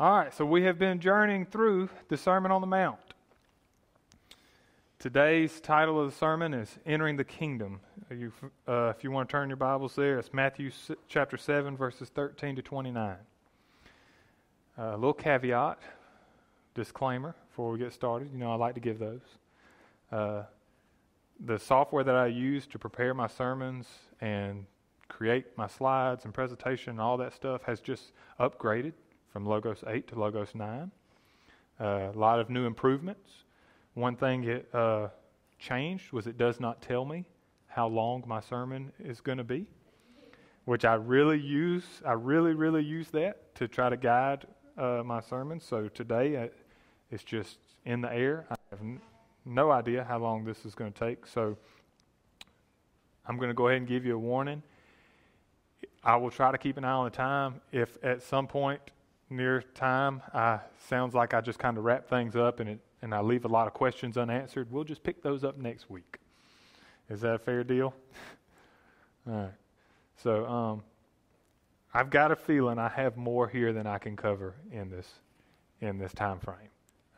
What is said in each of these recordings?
All right, so we have been journeying through the Sermon on the Mount. Today's title of the sermon is Entering the Kingdom. If you want to turn your Bibles there, it's Matthew chapter 7, verses 13 to 29. A little caveat, disclaimer before we get started. You know, I like to give those. The software that I use to prepare my sermons and create my slides and presentation and all that stuff has just upgraded from Logos 8 to Logos 9. A lot of new improvements. One thing it changed was it does not tell me how long my sermon is going to be, which I really use. I really use that to try to guide my sermon. So today it's just in the air. I have no idea how long this is going to take. So I'm going to go ahead and give you a warning. I will try to keep an eye on the time. If at some point near time, sounds like I just kind of wrap things up and I leave a lot of questions unanswered, we'll just pick those up next week. Is that a fair deal? All right. So I've got a feeling I have more here than I can cover in this time frame.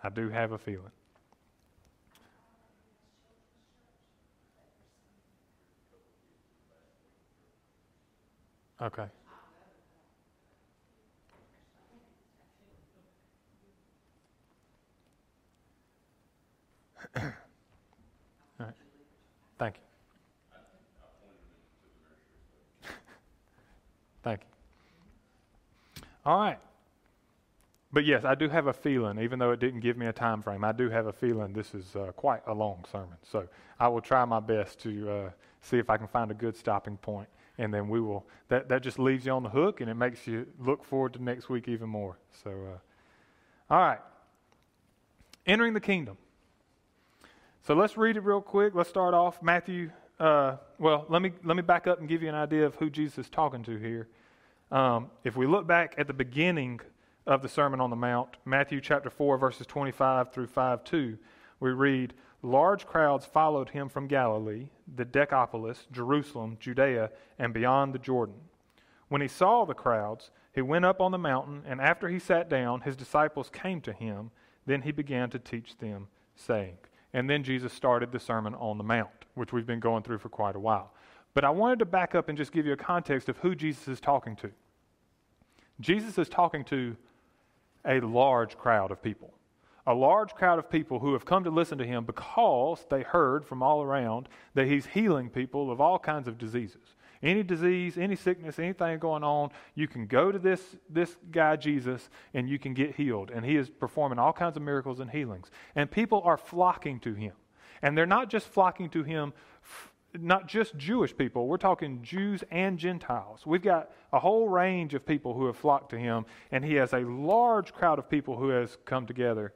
I do have a feeling. Okay. All right. Thank you. Thank you. All right. But yes, I do have a feeling, even though it didn't give me a time frame, I do have a feeling this is quite a long sermon. So I will try my best to see if I can find a good stopping point. And then we will, that just leaves you on the hook, and it makes you look forward to next week even more. So, all right. Entering the kingdom. So let's read it real quick. Let's start off Matthew. Let me back up and give you an idea of who Jesus is talking to here. If we look back at the beginning of the Sermon on the Mount, Matthew chapter 4, verses 25 through 5:2, we read, "Large crowds followed him from Galilee, the Decapolis, Jerusalem, Judea, and beyond the Jordan. When he saw the crowds, he went up on the mountain, and after he sat down, his disciples came to him. Then he began to teach them, saying..." And then Jesus started the Sermon on the Mount, which we've been going through for quite a while. But I wanted to back up and just give you a context of who Jesus is talking to. Jesus is talking to a large crowd of people. A large crowd of people who have come to listen to him because they heard from all around that he's healing people of all kinds of diseases. Any disease, any sickness, anything going on, you can go to this guy Jesus and you can get healed. And he is performing all kinds of miracles and healings. And people are flocking to him. And they're not just flocking to him, not just Jewish people. We're talking Jews and Gentiles. We've got a whole range of people who have flocked to him. And he has a large crowd of people who has come together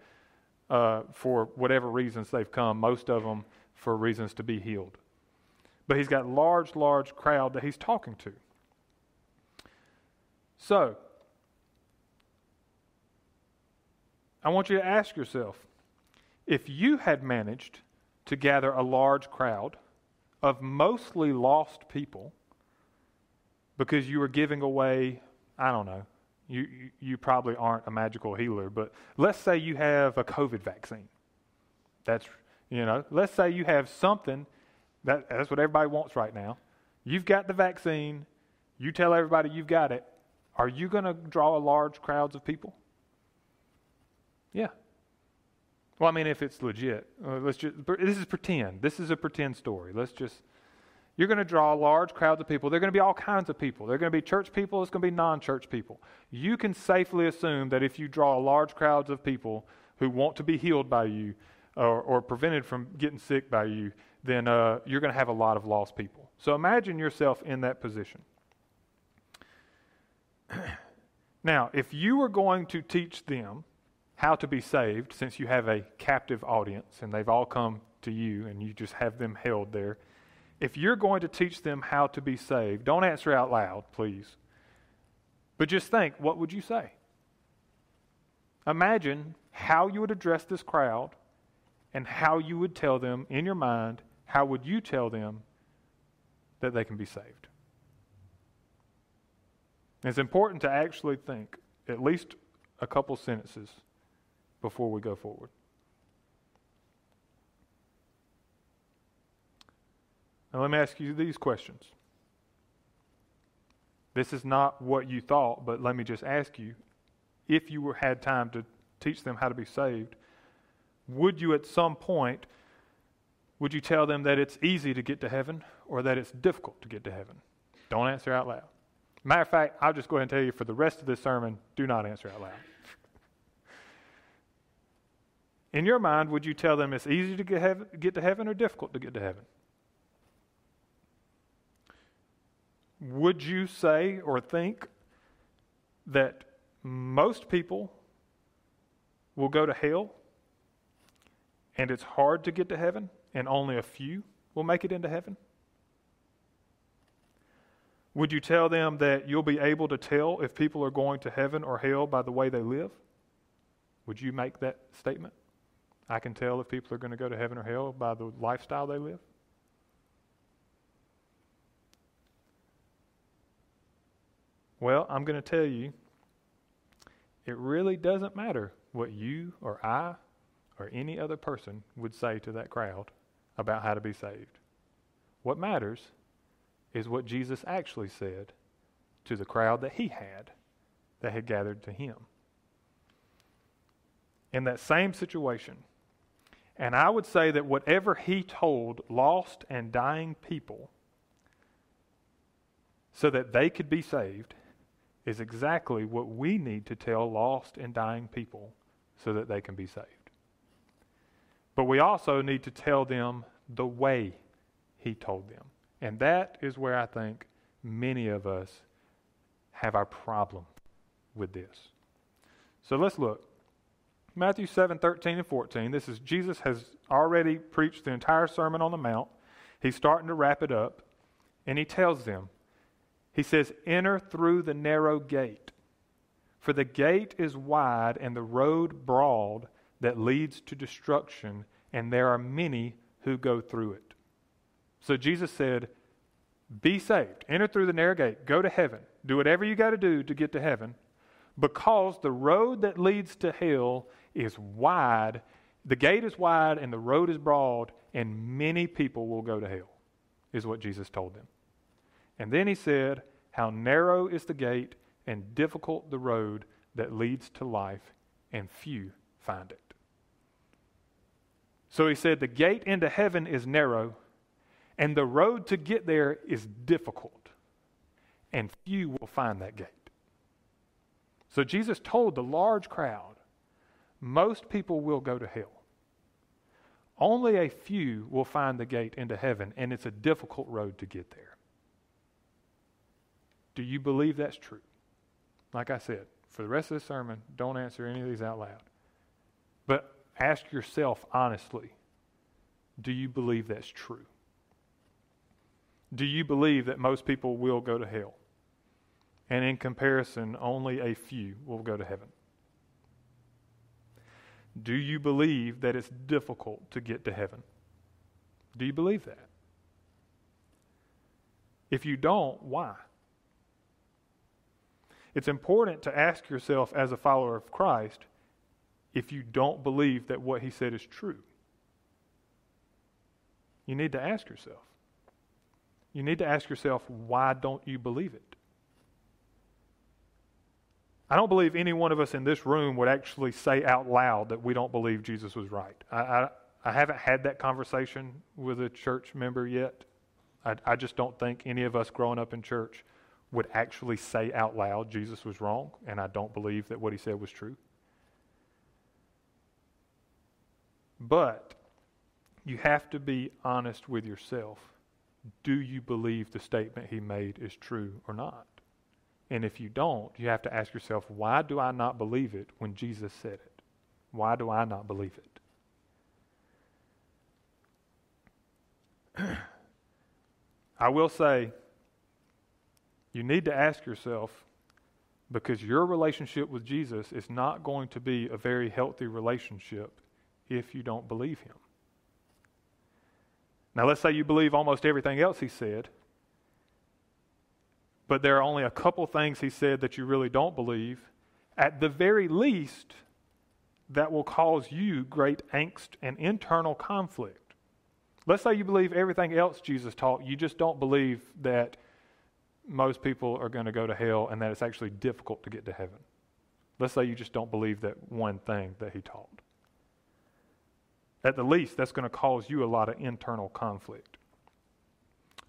for whatever reasons they've come, most of them for reasons to be healed. But he's got large crowd that he's talking to. So, I want you to ask yourself, if you had managed to gather a large crowd of mostly lost people because you were giving away, I don't know, you probably aren't a magical healer, but let's say you have a COVID vaccine. Let's say you have something, that's what everybody wants right now. You've got the vaccine, you tell everybody you've got it. Are you going to draw large crowds of people? Yeah. Well, I mean, if it's legit, this is pretend. This is a pretend story. You're going to draw large crowds of people. They're going to be all kinds of people. They're going to be church people. It's going to be non-church people. You can safely assume that if you draw large crowds of people who want to be healed by you or prevented from getting sick by you, then you're going to have a lot of lost people. So imagine yourself in that position. Now, if you were going to teach them how to be saved, since you have a captive audience and they've all come to you and you just have them held there, if you're going to teach them how to be saved, don't answer out loud, please. But just think, what would you say? Imagine how you would address this crowd and how you would tell them in your mind, how would you tell them that they can be saved? It's important to actually think, at least a couple sentences before we go forward. Now let me ask you these questions. This is not what you thought, but let me just ask you, if you had time to teach them how to be saved, would you at some point, would you tell them that it's easy to get to heaven or that it's difficult to get to heaven? Don't answer out loud. Matter of fact, I'll just go ahead and tell you for the rest of this sermon, do not answer out loud. In your mind, would you tell them it's easy to get to heaven or difficult to get to heaven? Would you say or think that most people will go to hell and it's hard to get to heaven and only a few will make it into heaven? Would you tell them that you'll be able to tell if people are going to heaven or hell by the way they live? Would you make that statement? I can tell if people are going to go to heaven or hell by the lifestyle they live. Well, I'm going to tell you, it really doesn't matter what you or I or any other person would say to that crowd about how to be saved. What matters is what Jesus actually said to the crowd that had gathered to him. In that same situation, and I would say that whatever he told lost and dying people so that they could be saved is exactly what we need to tell lost and dying people so that they can be saved. But we also need to tell them the way he told them. And that is where I think many of us have our problem with this. So let's look. Matthew 7, 13 and 14. This is Jesus has already preached the entire Sermon on the Mount. He's starting to wrap it up. And he tells them, he says, enter through the narrow gate. For the gate is wide and the road broad that leads to destruction, and there are many who go through it. So Jesus said, be saved, enter through the narrow gate, go to heaven, do whatever you got to do to get to heaven, because the road that leads to hell is wide, the gate is wide and the road is broad, and many people will go to hell, is what Jesus told them. And then he said, how narrow is the gate and difficult the road that leads to life, and few find it. So he said, the gate into heaven is narrow, and the road to get there is difficult, and few will find that gate. So Jesus told the large crowd, most people will go to hell. Only a few will find the gate into heaven, and it's a difficult road to get there. Do you believe that's true? Like I said, for the rest of the sermon, don't answer any of these out loud. But ask yourself honestly, do you believe that's true? Do you believe that most people will go to hell? And in comparison, only a few will go to heaven. Do you believe that it's difficult to get to heaven? Do you believe that? If you don't, why? It's important to ask yourself as a follower of Christ if you don't believe that what he said is true. You need to ask yourself. You need to ask yourself, why don't you believe it? I don't believe any one of us in this room would actually say out loud that we don't believe Jesus was right. I haven't had that conversation with a church member yet. I just don't think any of us growing up in church would actually say out loud Jesus was wrong, and I don't believe that what he said was true. But you have to be honest with yourself. Do you believe the statement he made is true or not? And if you don't, you have to ask yourself, why do I not believe it when Jesus said it? Why do I not believe it? I will say, you need to ask yourself, because your relationship with Jesus is not going to be a very healthy relationship if you don't believe him. Now, let's say you believe almost everything else he said, but there are only a couple things he said that you really don't believe, At the very least, that will cause you great angst and internal conflict. Let's say you believe everything else Jesus taught, you just don't believe that most people are going to go to hell and that it's actually difficult to get to heaven. Let's say you just don't believe that one thing that he taught. At the least, that's going to cause you a lot of internal conflict,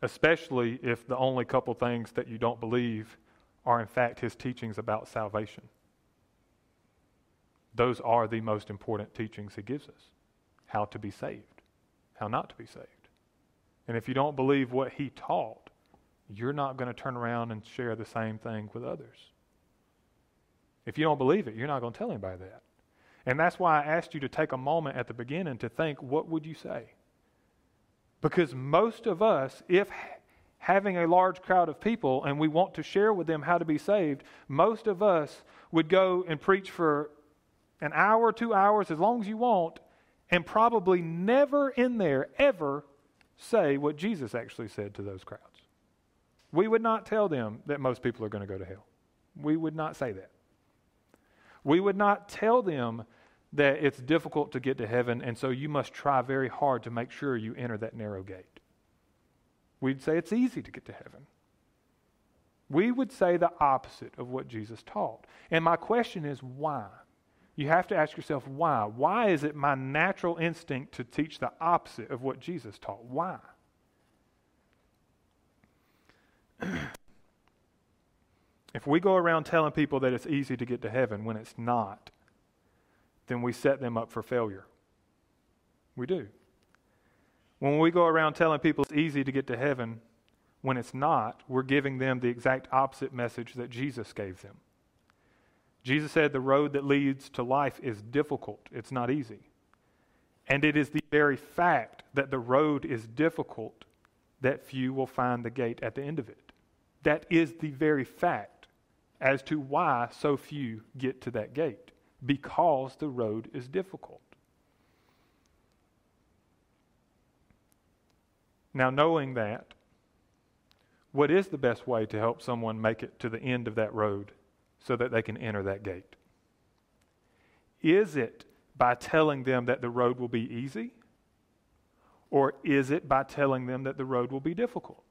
especially if the only couple things that you don't believe are in fact his teachings about salvation. Those are the most important teachings he gives us. How to be saved, how not to be saved. And if you don't believe what he taught, you're not going to turn around and share the same thing with others. If you don't believe it, you're not going to tell anybody that. And that's why I asked you to take a moment at the beginning to think, what would you say? Because most of us, if having a large crowd of people and we want to share with them how to be saved, most of us would go and preach for an hour, 2 hours, as long as you want, and probably never in there ever say what Jesus actually said to those crowds. We would not tell them that most people are going to go to hell. We would not say that. We would not tell them that it's difficult to get to heaven, and so you must try very hard to make sure you enter that narrow gate. We'd say it's easy to get to heaven. We would say the opposite of what Jesus taught. And my question is, why? You have to ask yourself, why? Why is it my natural instinct to teach the opposite of what Jesus taught? Why? If we go around telling people that it's easy to get to heaven when it's not, then we set them up for failure. We do. When we go around telling people it's easy to get to heaven when it's not, we're giving them the exact opposite message that Jesus gave them. Jesus said the road that leads to life is difficult. It's not easy. And it is the very fact that the road is difficult that few will find the gate at the end of it. That is the very fact as to why so few get to that gate, because the road is difficult. Now, knowing that, what is the best way to help someone make it to the end of that road so that they can enter that gate? Is it by telling them that the road will be easy? Or is it by telling them that the road will be difficult?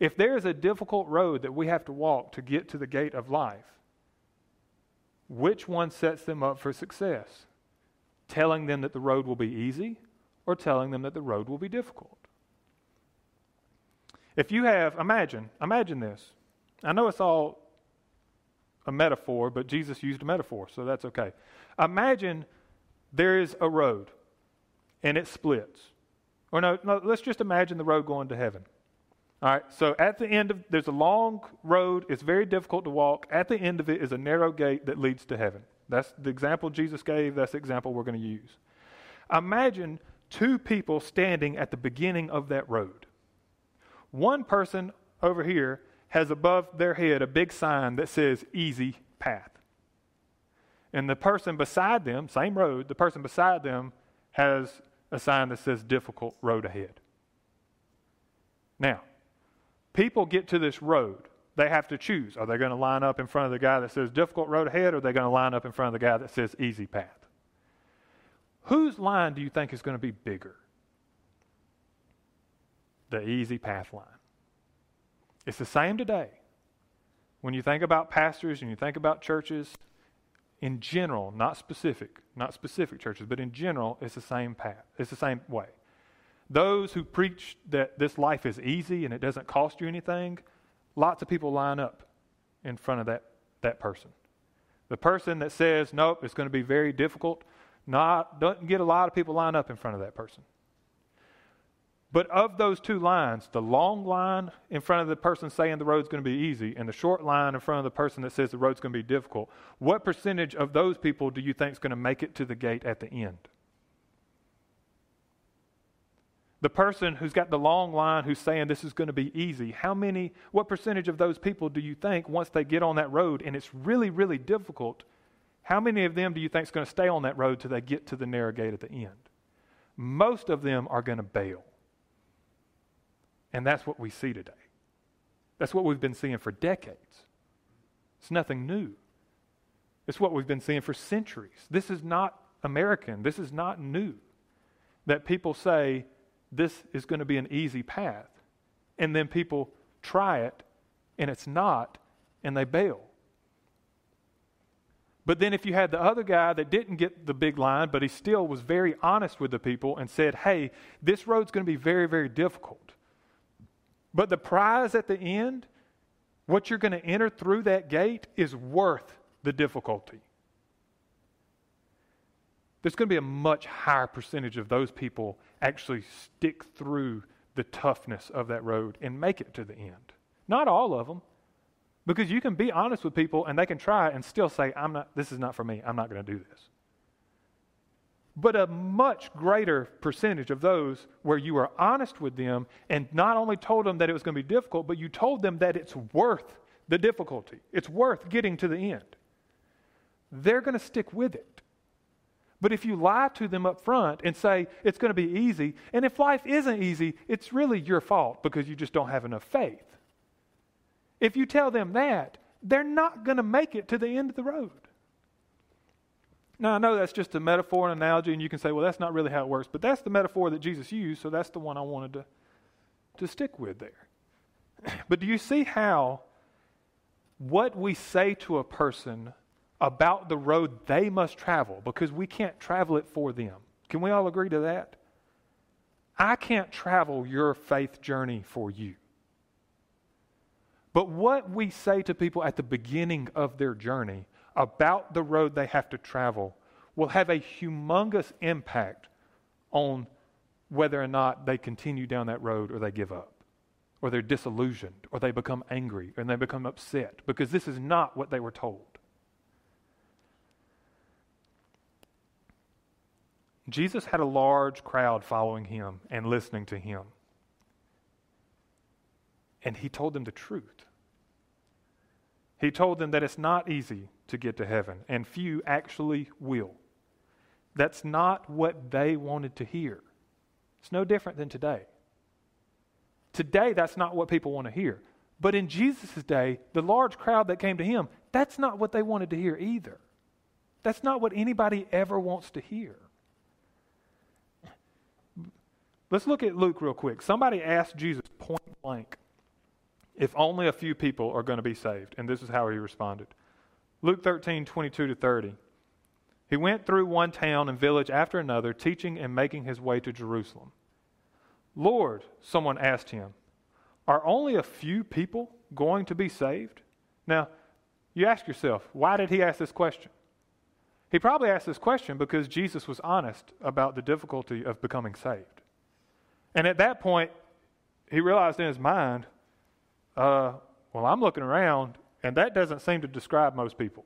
If there is a difficult road that we have to walk to get to the gate of life, which one sets them up for success? Telling them that the road will be easy, or telling them that the road will be difficult? If you have, imagine this. I know it's all a metaphor, but Jesus used a metaphor, so that's okay. Imagine there is a road, and it splits. Or no, let's just imagine the road going to heaven. All right, so at the end of, there's a long road. It's very difficult to walk. At the end of it is a narrow gate that leads to heaven. That's the example Jesus gave. That's the example we're going to use. Imagine two people standing at the beginning of that road. One person over here has above their head a big sign that says, easy path. And the person beside them, same road, the person beside them has a sign that says, difficult road ahead. Now, people get to this road. They have to choose. Are they going to line up in front of the guy that says difficult road ahead, or are they going to line up in front of the guy that says easy path? Whose line do you think is going to be bigger? The easy path line. It's the same today. When you think about pastors and you think about churches, in general, not specific churches, but in general, it's the same path. It's the same way. Those who preach that this life is easy and it doesn't cost you anything, lots of people line up in front of that person. The person that says, nope, it's going to be very difficult, doesn't get a lot of people line up in front of that person. But of those two lines, the long line in front of the person saying the road's going to be easy and the short line in front of the person that says the road's going to be difficult, what percentage of those people do you think is going to make it to the gate at the end? The person who's got the long line who's saying this is going to be easy, what percentage of those people do you think once they get on that road and it's really, really difficult, how many of them do you think is going to stay on that road till they get to the narrow gate at the end? Most of them are going to bail. And that's what we see today. That's what we've been seeing for decades. It's nothing new. It's what we've been seeing for centuries. This is not American. This is not new. That people say, this is going to be an easy path. And then people try it, and it's not, and they bail. But then if you had the other guy that didn't get the big line, but he still was very honest with the people and said, hey, this road's going to be very, very difficult. But the prize at the end, what you're going to enter through that gate, is worth the difficulty. There's going to be a much higher percentage of those people actually stick through the toughness of that road and make it to the end. Not all of them, because you can be honest with people and they can try and still say, this is not for me, I'm not going to do this. But a much greater percentage of those where you were honest with them and not only told them that it was going to be difficult, but you told them that it's worth the difficulty. It's worth getting to the end. They're going to stick with it. But if you lie to them up front and say it's going to be easy, and if life isn't easy, it's really your fault because you just don't have enough faith. If you tell them that, they're not going to make it to the end of the road. Now, I know that's just a metaphor, an analogy, and you can say, well, that's not really how it works, but that's the metaphor that Jesus used, so that's the one I wanted to stick with there. But do you see how what we say to a person about the road they must travel, because we can't travel it for them. Can we all agree to that? I can't travel your faith journey for you. But what we say to people at the beginning of their journey about the road they have to travel will have a humongous impact on whether or not they continue down that road or they give up, or they're disillusioned, or they become angry, and they become upset, because this is not what they were told. Jesus had a large crowd following him and listening to him. And he told them the truth. He told them that it's not easy to get to heaven, and few actually will. That's not what they wanted to hear. It's no different than today. Today, that's not what people want to hear. But in Jesus' day, the large crowd that came to him, that's not what they wanted to hear either. That's not what anybody ever wants to hear. Let's look at Luke real quick. Somebody asked Jesus point blank if only a few people are going to be saved, and this is how he responded. Luke 13:22-30. He went through one town and village after another, teaching and making his way to Jerusalem. Lord, someone asked him, are only a few people going to be saved? Now, you ask yourself, why did he ask this question? He probably asked this question because Jesus was honest about the difficulty of becoming saved. And at that point, he realized in his mind, well, I'm looking around, and that doesn't seem to describe most people.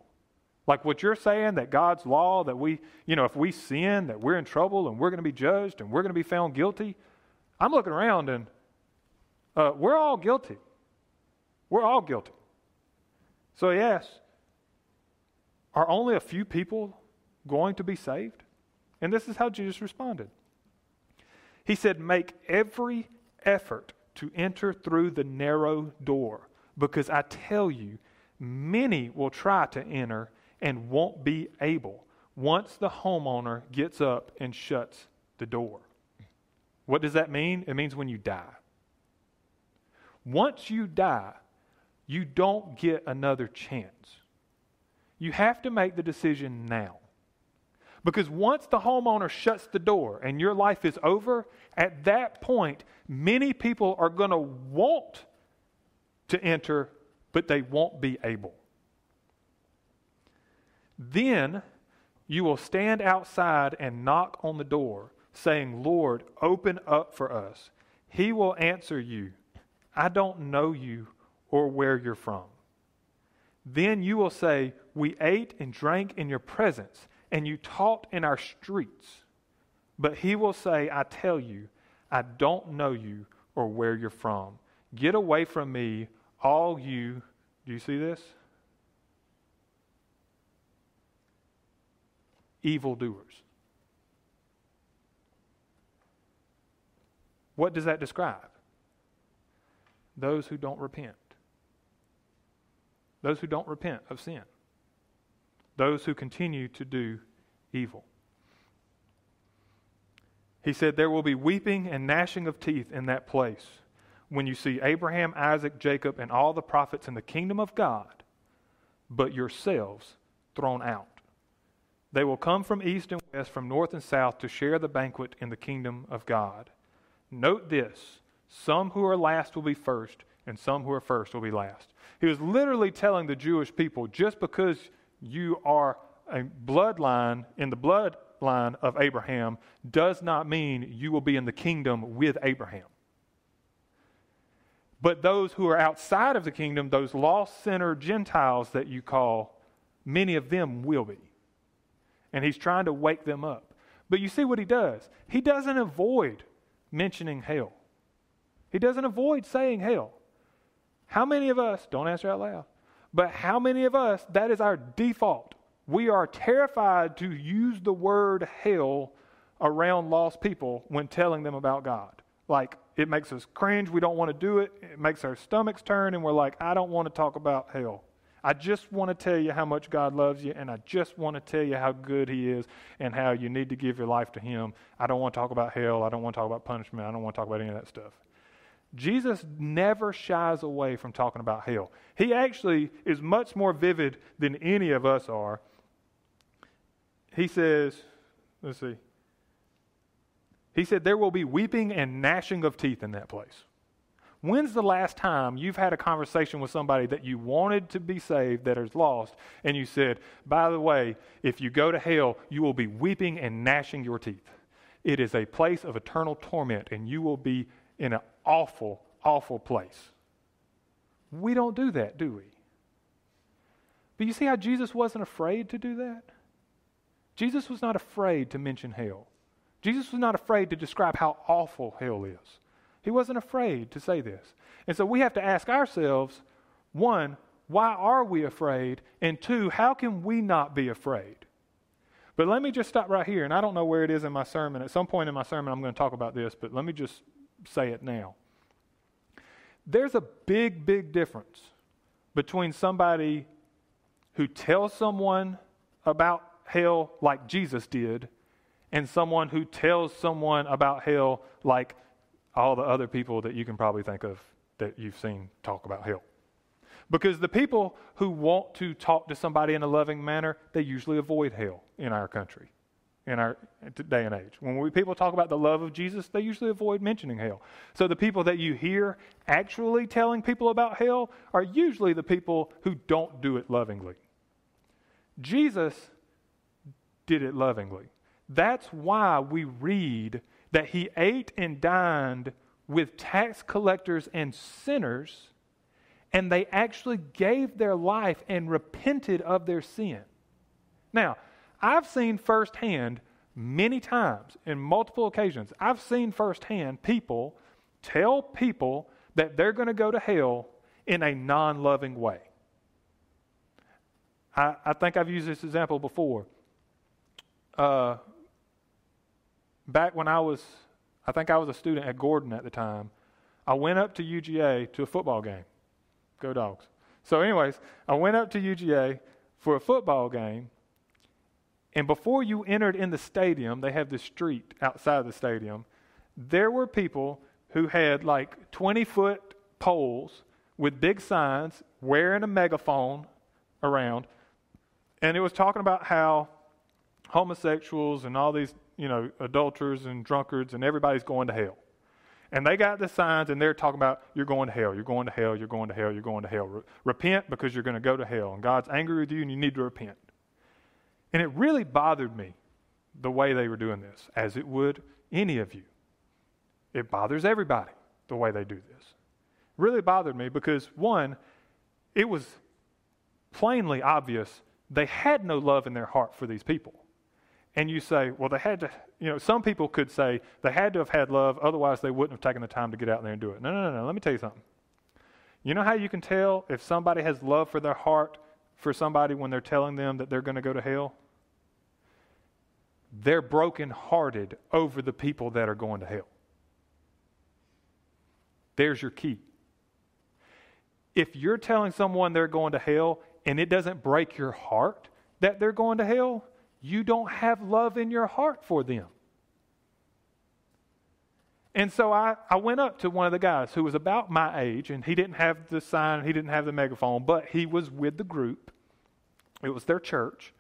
Like what you're saying, that God's law, that we, if we sin, that we're in trouble, and we're going to be judged, and we're going to be found guilty. I'm looking around, and we're all guilty. We're all guilty. So he asks, are only a few people going to be saved? And this is how Jesus responded. He said, make every effort to enter through the narrow door, because I tell you, many will try to enter and won't be able once the homeowner gets up and shuts the door. What does that mean? It means when you die. Once you die, you don't get another chance. You have to make the decision now. Because once the homeowner shuts the door and your life is over, at that point, many people are going to want to enter, but they won't be able. Then you will stand outside and knock on the door, saying, Lord, open up for us. He will answer you, I don't know you or where you're from. Then you will say, we ate and drank in your presence, and you taught in our streets. But he will say, I tell you, I don't know you or where you're from. Get away from me, all you. Do you see this? Evildoers. What does that describe? Those who don't repent. Those who don't repent of sin. Those who continue to do evil. He said, there will be weeping and gnashing of teeth in that place when you see Abraham, Isaac, Jacob, and all the prophets in the kingdom of God, but yourselves thrown out. They will come from east and west, from north and south, to share the banquet in the kingdom of God. Note this, some who are last will be first, and some who are first will be last. He was literally telling the Jewish people, just because you are a bloodline, in the bloodline of Abraham, does not mean you will be in the kingdom with Abraham. But those who are outside of the kingdom, those lost sinner Gentiles that you call, many of them will be. And he's trying to wake them up. But you see what he does. He doesn't avoid mentioning hell. He doesn't avoid saying hell. How many of us, don't answer out loud, but how many of us, that is our default. We are terrified to use the word hell around lost people when telling them about God. Like, it makes us cringe. We don't want to do it. It makes our stomachs turn, and we're like, I don't want to talk about hell. I just want to tell you how much God loves you, and I just want to tell you how good he is and how you need to give your life to him. I don't want to talk about hell. I don't want to talk about punishment. I don't want to talk about any of that stuff. Jesus never shies away from talking about hell. He actually is much more vivid than any of us are. He says, let's see. He said, there will be weeping and gnashing of teeth in that place. When's the last time you've had a conversation with somebody that you wanted to be saved that is lost, and you said, by the way, if you go to hell, you will be weeping and gnashing your teeth. It is a place of eternal torment, and you will be in an awful, awful place. We don't do that, do we? But you see how Jesus wasn't afraid to do that? Jesus was not afraid to mention hell. Jesus was not afraid to describe how awful hell is. He wasn't afraid to say this. And so we have to ask ourselves, one, why are we afraid? And two, how can we not be afraid? But let me just stop right here, and I don't know where it is in my sermon. At some point in my sermon, I'm going to talk about this, but let me just say it now. There's a big, big difference between somebody who tells someone about hell like Jesus did and someone who tells someone about hell like all the other people that you can probably think of that you've seen talk about hell. Because the people who want to talk to somebody in a loving manner, they usually avoid hell in our country, in our day and age. When people talk about the love of Jesus, they usually avoid mentioning hell. So the people that you hear actually telling people about hell are usually the people who don't do it lovingly. Jesus did it lovingly. That's why we read that he ate and dined with tax collectors and sinners, and they actually gave their life and repented of their sin. Now, I've seen firsthand many times, in multiple occasions, I've seen firsthand people tell people that they're going to go to hell in a non-loving way. I think I've used this example before. Back when I was a student at Gordon at the time, I went up to UGA to a football game. Go Dogs. So anyways, I went up to UGA for a football game, and before you entered in the stadium, they have this street outside the stadium, there were people who had like 20-foot poles with big signs, wearing a megaphone around, and it was talking about how homosexuals and all these, adulterers and drunkards and everybody's going to hell. And they got the signs and they're talking about, you're going to hell, you're going to hell, you're going to hell, you're going to hell. Repent because you're going to go to hell. And God's angry with you and you need to repent. And it really bothered me the way they were doing this, as it would any of you. It bothers everybody the way they do this. It really bothered me because, one, it was plainly obvious they had no love in their heart for these people. And you say, well, they had to, some people could say they had to have had love, otherwise they wouldn't have taken the time to get out there and do it. No, let me tell you something. You know how you can tell if somebody has love for their heart for somebody when they're telling them that they're going to go to hell? They're brokenhearted over the people that are going to hell. There's your key. If you're telling someone they're going to hell and it doesn't break your heart that they're going to hell, you don't have love in your heart for them. And so I went up to one of the guys who was about my age, and he didn't have the sign, he didn't have the megaphone, but he was with the group. It was their church.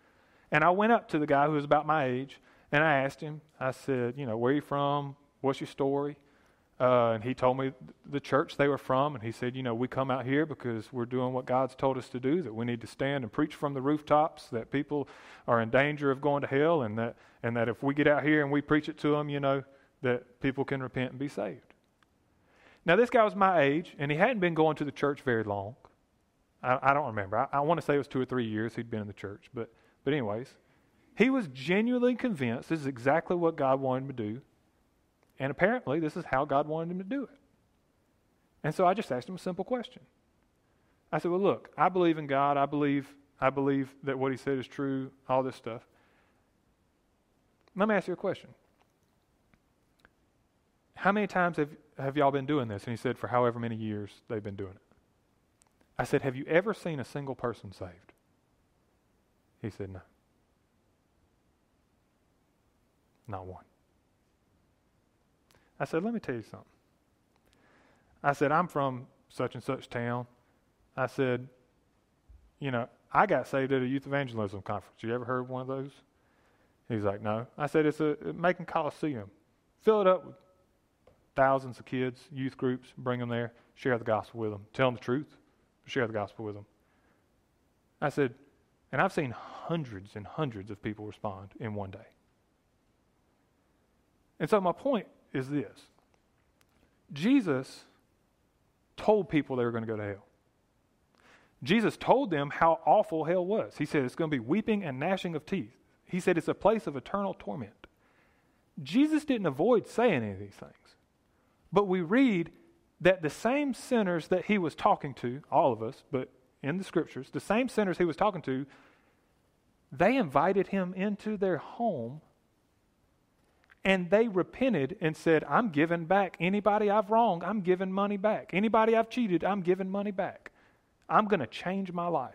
And I went up to the guy who was about my age, and I asked him, I said, you know, where are you from? What's your story? And he told me the church they were from, and he said, you know, we come out here because we're doing what God's told us to do, that we need to stand and preach from the rooftops, that people are in danger of going to hell, and that if we get out here and we preach it to them, you know, that people can repent and be saved. Now, this guy was my age, and he hadn't been going to the church very long. I don't remember. I want to say it was 2 or 3 years he'd been in the church, but anyways, he was genuinely convinced this is exactly what God wanted him to do, and apparently this is how God wanted him to do it. And so I just asked him a simple question. I said, well, look, I believe in God. I believe that what he said is true, all this stuff. Let me ask you a question. How many times have y'all been doing this? And he said, for however many years they've been doing it. I said, have you ever seen a single person saved? He said, no. Not one. I said, let me tell you something. I said, I'm from such and such town. I said, you know, I got saved at a youth evangelism conference. You ever heard of one of those? He's like, no. I said, it's a Macon Coliseum. Fill it up with thousands of kids, youth groups, bring them there, share the gospel with them. Tell them the truth, share the gospel with them. I said, and I've seen hundreds and hundreds of people respond in one day. And so my point is this. Jesus told people they were going to go to hell. Jesus told them how awful hell was. He said it's going to be weeping and gnashing of teeth. He said it's a place of eternal torment. Jesus didn't avoid saying any of these things. But we read that the same sinners that he was talking to, all of us, but in the scriptures, the same sinners he was talking to, they invited him into their home and they repented and said, I'm giving back anybody I've wronged, I'm giving money back. Anybody I've cheated, I'm giving money back. I'm going to change my life.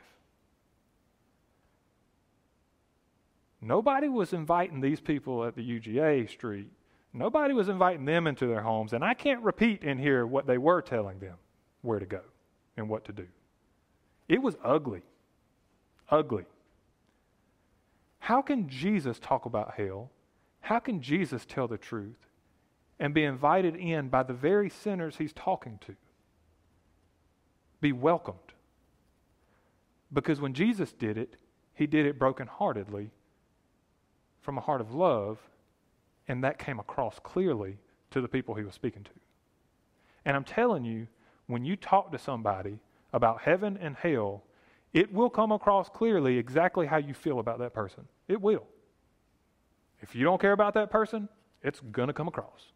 Nobody was inviting these people at the UGA street. Nobody was inviting them into their homes, and I can't repeat in here what they were telling them, where to go and what to do. It was ugly. Ugly. How can Jesus talk about hell? How can Jesus tell the truth and be invited in by the very sinners he's talking to? Be welcomed. Because when Jesus did it, he did it brokenheartedly, from a heart of love. And that came across clearly to the people he was speaking to. And I'm telling you, when you talk to somebody about heaven and hell, it will come across clearly exactly how you feel about that person. It will. If you don't care about that person, it's going to come across.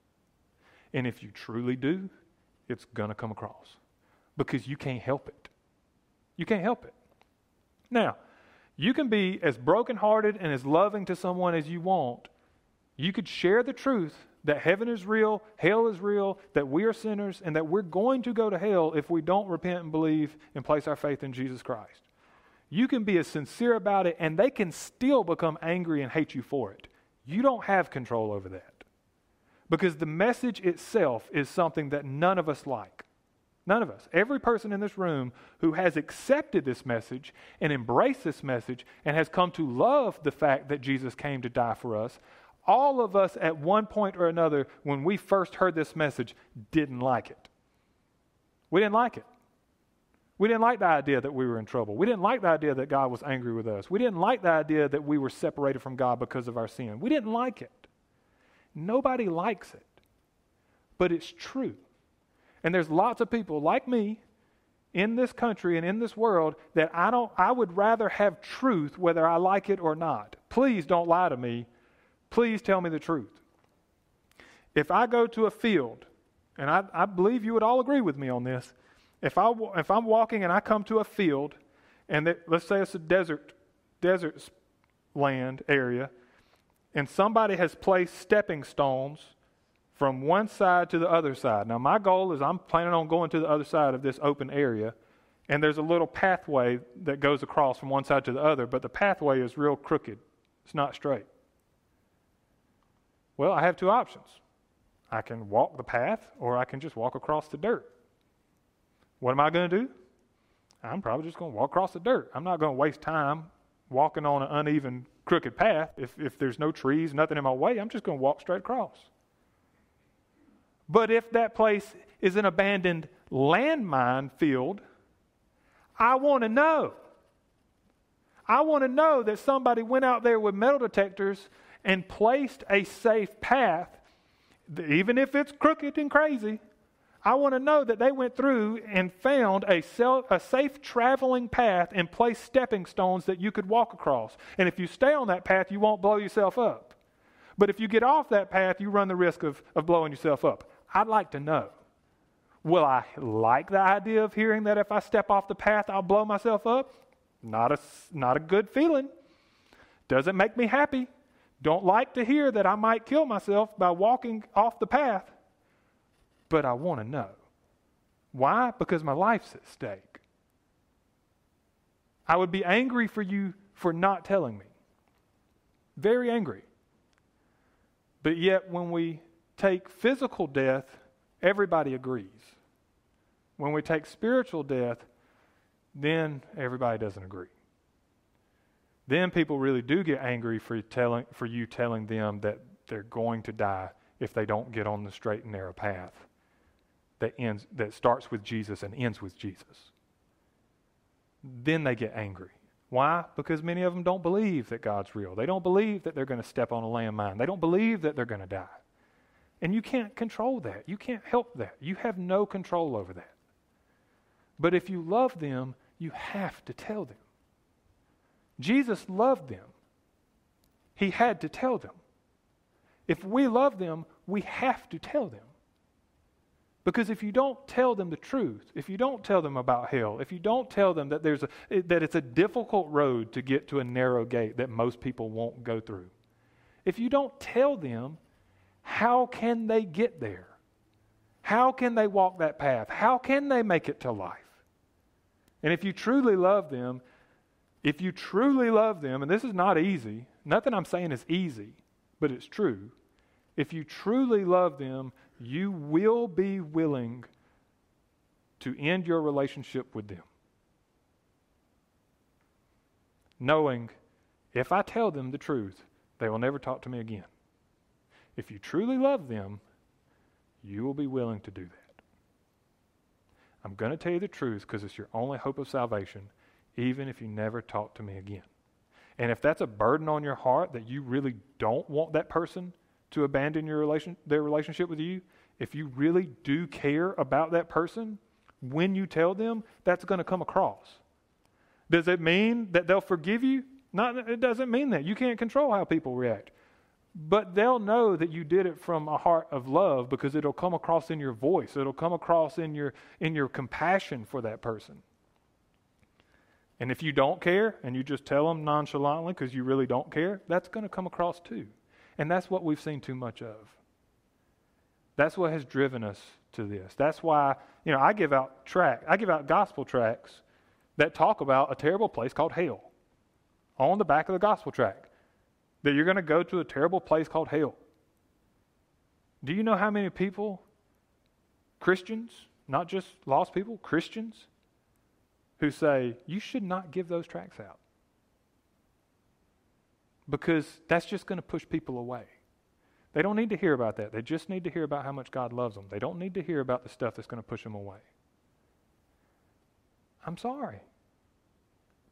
And if you truly do, it's going to come across. Because you can't help it. You can't help it. Now, you can be as brokenhearted and as loving to someone as you want. You could share the truth that heaven is real, hell is real, that we are sinners, and that we're going to go to hell if we don't repent and believe and place our faith in Jesus Christ. You can be as sincere about it, and they can still become angry and hate you for it. You don't have control over that. Because the message itself is something that none of us like. None of us. Every person in this room who has accepted this message and embraced this message and has come to love the fact that Jesus came to die for us, all of us at one point or another, when we first heard this message, didn't like it. We didn't like it. We didn't like the idea that we were in trouble. We didn't like the idea that God was angry with us. We didn't like the idea that we were separated from God because of our sin. We didn't like it. Nobody likes it. But it's true. And there's lots of people like me in this country and in this world that I would rather have truth whether I like it or not. Please don't lie to me. Please tell me the truth. If I go to a field, and I believe you would all agree with me on this, if I'm walking and I come to a field, and let's say it's a desert land area, and somebody has placed stepping stones from one side to the other side. Now, my goal is I'm planning on going to the other side of this open area, And there's a little pathway that goes across from one side to the other, but the pathway is real crooked. It's not straight. Well, I have two options. I can walk the path, or I can just walk across the dirt. What am I going to do? I'm probably just going to walk across the dirt. I'm not going to waste time walking on an uneven, crooked path. If there's no trees, nothing in my way, I'm just going to walk straight across. But if that place is an abandoned landmine field, I want to know. I want to know that somebody went out there with metal detectors and placed a safe path, even if it's crooked and crazy. I want to know that they went through and found a safe traveling path and placed stepping stones that you could walk across. And if you stay on that path, you won't blow yourself up. But if you get off that path, you run the risk of blowing yourself up. I'd like to know. Will I like the idea of hearing that if I step off the path, I'll blow myself up? Not a good feeling. Doesn't make me happy. Don't like to hear that I might kill myself by walking off the path. But I want to know. Why? Because my life's at stake. I would be angry for you for not telling me. Very angry. But yet when we take physical death, everybody agrees. When we take spiritual death, then everybody doesn't agree. Then people really do get angry for you telling them that they're going to die if they don't get on the straight and narrow path that starts with Jesus and ends with Jesus. Then they get angry. Why? Because many of them don't believe that God's real. They don't believe that they're going to step on a landmine. They don't believe that they're going to die. And you can't control that. You can't help that. You have no control over that. But if you love them, you have to tell them. Jesus loved them. He had to tell them. If we love them, we have to tell them. Because if you don't tell them the truth, if you don't tell them about hell, if you don't tell them that that it's a difficult road to get to a narrow gate that most people won't go through, if you don't tell them, how can they get there? How can they walk that path? How can they make it to life? And if you truly love them, and this is not easy, nothing I'm saying is easy, but it's true. If you truly love them, you will be willing to end your relationship with them. Knowing, if I tell them the truth, they will never talk to me again. If you truly love them, you will be willing to do that. I'm going to tell you the truth because it's your only hope of salvation, even if you never talk to me again. And if that's a burden on your heart that you really don't want that person to abandon their relationship with you, if you really do care about that person, when you tell them, that's going to come across. Does it mean that they'll forgive you? It doesn't mean that. You can't control how people react. But they'll know that you did it from a heart of love because it'll come across in your voice. It'll come across in your compassion for that person. And if you don't care and you just tell them nonchalantly because you really don't care, that's going to come across too. And that's what we've seen too much of. That's what has driven us to this. That's why, I give out gospel tracts that talk about a terrible place called hell on the back of the gospel tract. That you're going to go to a terrible place called hell. Do you know how many people, Christians, not just lost people, Christians, who say, you should not give those tracts out? Because that's just going to push people away. They don't need to hear about that. They just need to hear about how much God loves them. They don't need to hear about the stuff that's going to push them away. I'm sorry.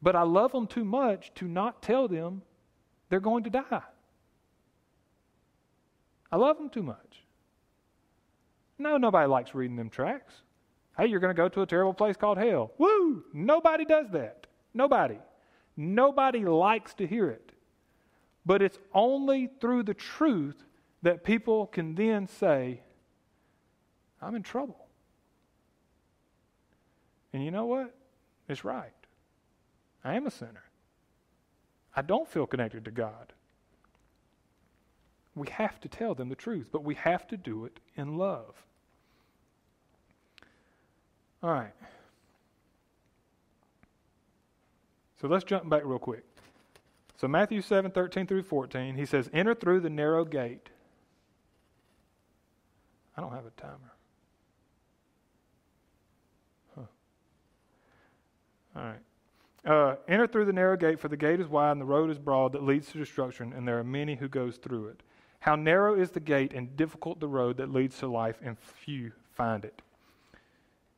But I love them too much to not tell them they're going to die. I love them too much. No, nobody likes reading them tracts. Hey, you're going to go to a terrible place called hell. Woo! Nobody does that. Nobody. Nobody likes to hear it. But it's only through the truth that people can then say, I'm in trouble. And you know what? It's right. I am a sinner. I don't feel connected to God. We have to tell them the truth, but we have to do it in love. All right. So let's jump back real quick. So Matthew 7:13 through 14, he says, "Enter through the narrow gate." I don't have a timer. All right. "Enter through the narrow gate, for the gate is wide and the road is broad that leads to destruction, and there are many who goes through it. How narrow is the gate and difficult the road that leads to life, and few find it."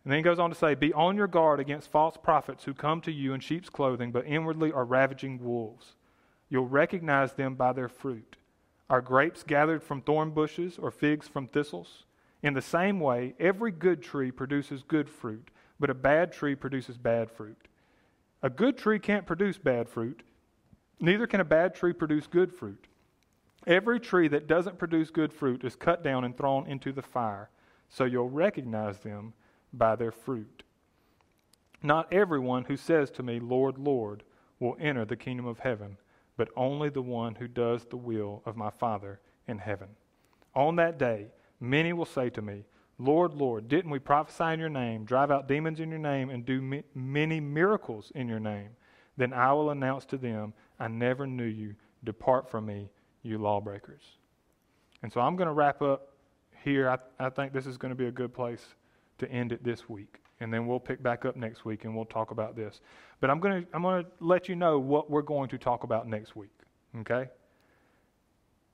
And then he goes on to say, "Be on your guard against false prophets who come to you in sheep's clothing, but inwardly are ravaging wolves. You'll recognize them by their fruit. Are grapes gathered from thorn bushes or figs from thistles? In the same way, every good tree produces good fruit, but a bad tree produces bad fruit. A good tree can't produce bad fruit, neither can a bad tree produce good fruit. Every tree that doesn't produce good fruit is cut down and thrown into the fire, so you'll recognize them by their fruit. Not everyone who says to me, 'Lord, Lord,' will enter the kingdom of heaven, but only the one who does the will of my Father in heaven. On that day, many will say to me, 'Lord, Lord, didn't we prophesy in your name, drive out demons in your name, and do many miracles in your name?' Then I will announce to them, 'I never knew you. Depart from me, you lawbreakers.'" And so I'm going to wrap up here. I think this is going to be a good place to end it this week. And then we'll pick back up next week and we'll talk about this. But I'm going to let you know what we're going to talk about next week. Okay?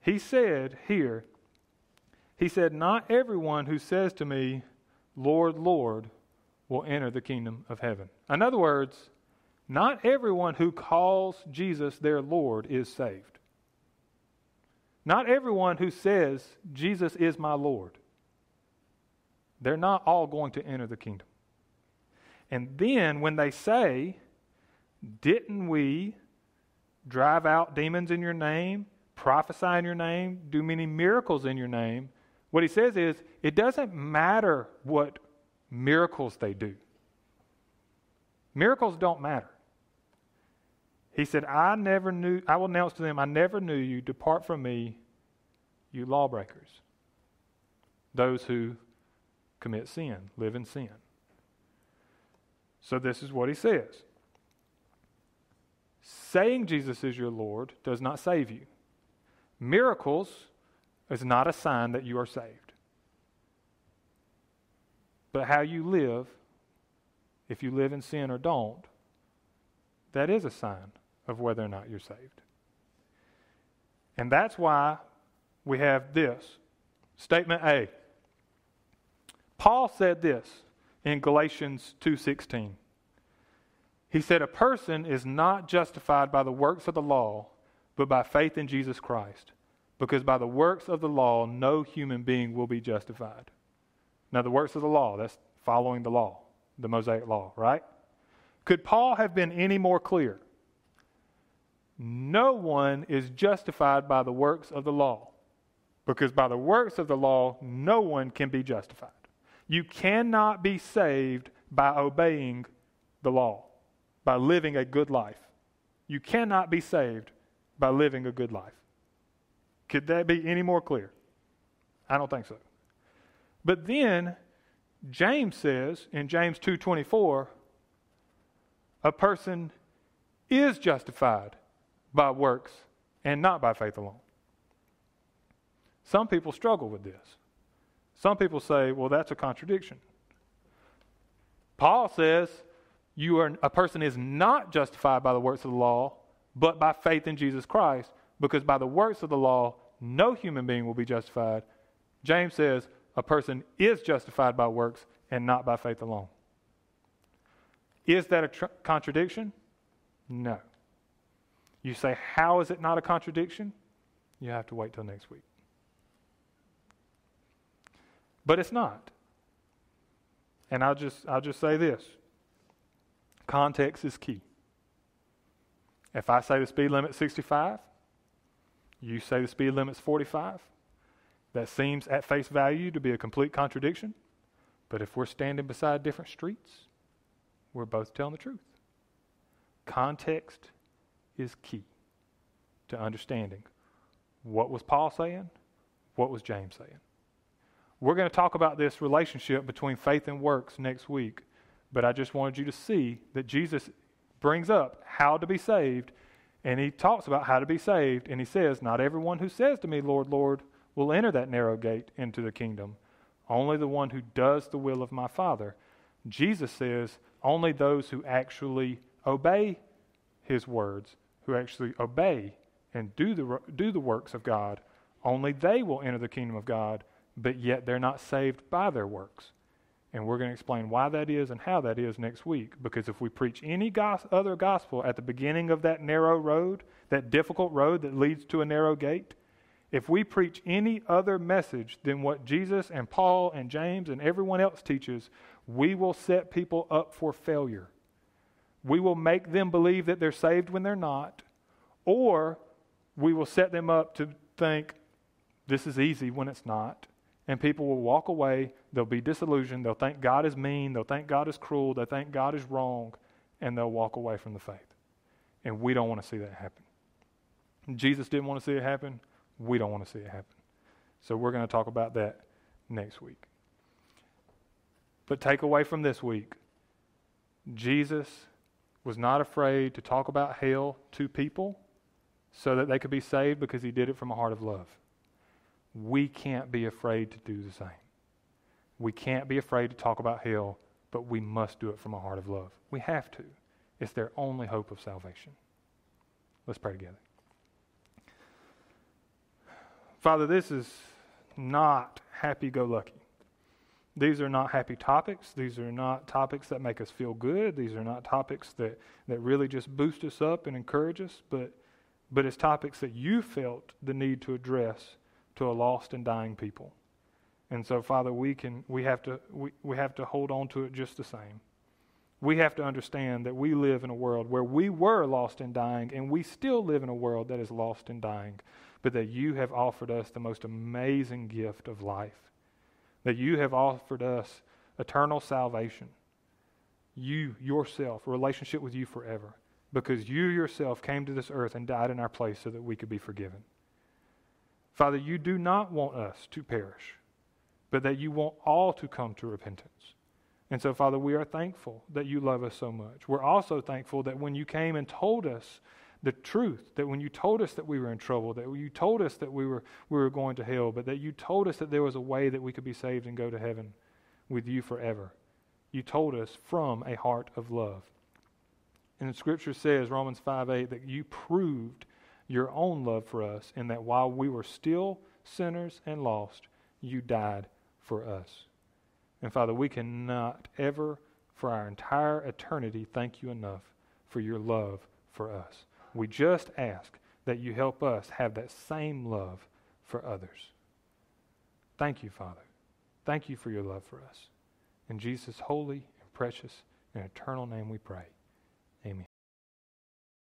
He said here, he said, "Not everyone who says to me, 'Lord, Lord,' will enter the kingdom of heaven." In other words, not everyone who calls Jesus their Lord is saved. Not everyone who says, "Jesus is my Lord," they're not all going to enter the kingdom. And then when they say, "Didn't we drive out demons in your name, prophesy in your name, do many miracles in your name," what he says is, it doesn't matter what miracles they do. Miracles don't matter. He said, "I will announce to them, 'I never knew you. Depart from me, you lawbreakers,' those who commit sin, live in sin." So this is what he says. Saying Jesus is your Lord does not save you. Miracles is not a sign that you are saved. But how you live, if you live in sin or don't, that is a sign of whether or not you're saved. And that's why we have this. Statement A. Paul said this in Galatians 2:16. He said, "A person is not justified by the works of the law, but by faith in Jesus Christ. Because by the works of the law, no human being will be justified." Now, the works of the law, that's following the law, the Mosaic law, right? Could Paul have been any more clear? No one is justified by the works of the law, because by the works of the law, no one can be justified. You cannot be saved by obeying the law, by living a good life. You cannot be saved by living a good life. Could that be any more clear? I don't think so. But then James says in James 2:24, a person is justified by works and not by faith alone. Some people struggle with this. Some people say, well, that's a contradiction. Paul says a person is not justified by the works of the law, but by faith in Jesus Christ, because by the works of the law, no human being will be justified. James says a person is justified by works and not by faith alone. Is that a contradiction? No. You say, how is it not a contradiction? You have to wait till next week. But it's not. And I'll just say this. Context is key. If I say the speed limit's 65, you say the speed limit's 45, that seems at face value to be a complete contradiction. But if we're standing beside different streets, we're both telling the truth. Context is key to understanding. What was Paul saying? What was James saying? We're going to talk about this relationship between faith and works next week, but I just wanted you to see that Jesus brings up how to be saved, and he talks about how to be saved, and he says, "Not everyone who says to me, 'Lord, Lord,' will enter that narrow gate into the kingdom. Only the one who does the will of my Father." Jesus says only those who actually obey his words, who actually obey and do the works of God, only they will enter the kingdom of God, but yet they're not saved by their works. And we're going to explain why that is and how that is next week, because if we preach any other gospel at the beginning of that narrow road, that difficult road that leads to a narrow gate, if we preach any other message than what Jesus and Paul and James and everyone else teaches, we will set people up for failure. We will make them believe that they're saved when they're not, or we will set them up to think this is easy when it's not, and people will walk away, they'll be disillusioned, they'll think God is mean, they'll think God is cruel, they'll think God is wrong, and they'll walk away from the faith. And we don't want to see that happen. Jesus didn't want to see it happen. We don't want to see it happen. So we're going to talk about that next week. But take away from this week, Jesus was not afraid to talk about hell to people so that they could be saved, because he did it from a heart of love. We can't be afraid to do the same. We can't be afraid to talk about hell, but we must do it from a heart of love. We have to. It's their only hope of salvation. Let's pray together. Father, this is not happy-go-lucky. These are not happy topics. These are not topics that make us feel good. These are not topics that really just boost us up and encourage us, but it's topics that you felt the need to address to a lost and dying people. And so, Father, we have to hold on to it just the same. We have to understand that we live in a world where we were lost and dying, and we still live in a world that is lost and dying, but that you have offered us the most amazing gift of life, that you have offered us eternal salvation, you yourself, a relationship with you forever, because you yourself came to this earth and died in our place so that we could be forgiven. Father, you do not want us to perish, but that you want all to come to repentance. And so, Father, we are thankful that you love us so much. We're also thankful that when you came and told us the truth, that when you told us that we were in trouble, that you told us that we were going to hell, but that you told us that there was a way that we could be saved and go to heaven with you forever. You told us from a heart of love. And the Scripture says, Romans 5:8, that you proved your own love for us, and that while we were still sinners and lost, you died for us. And Father, we cannot ever, for our entire eternity, thank you enough for your love for us. We just ask that you help us have that same love for others. Thank you, Father. Thank you for your love for us. In Jesus' holy and precious and eternal name we pray. Amen.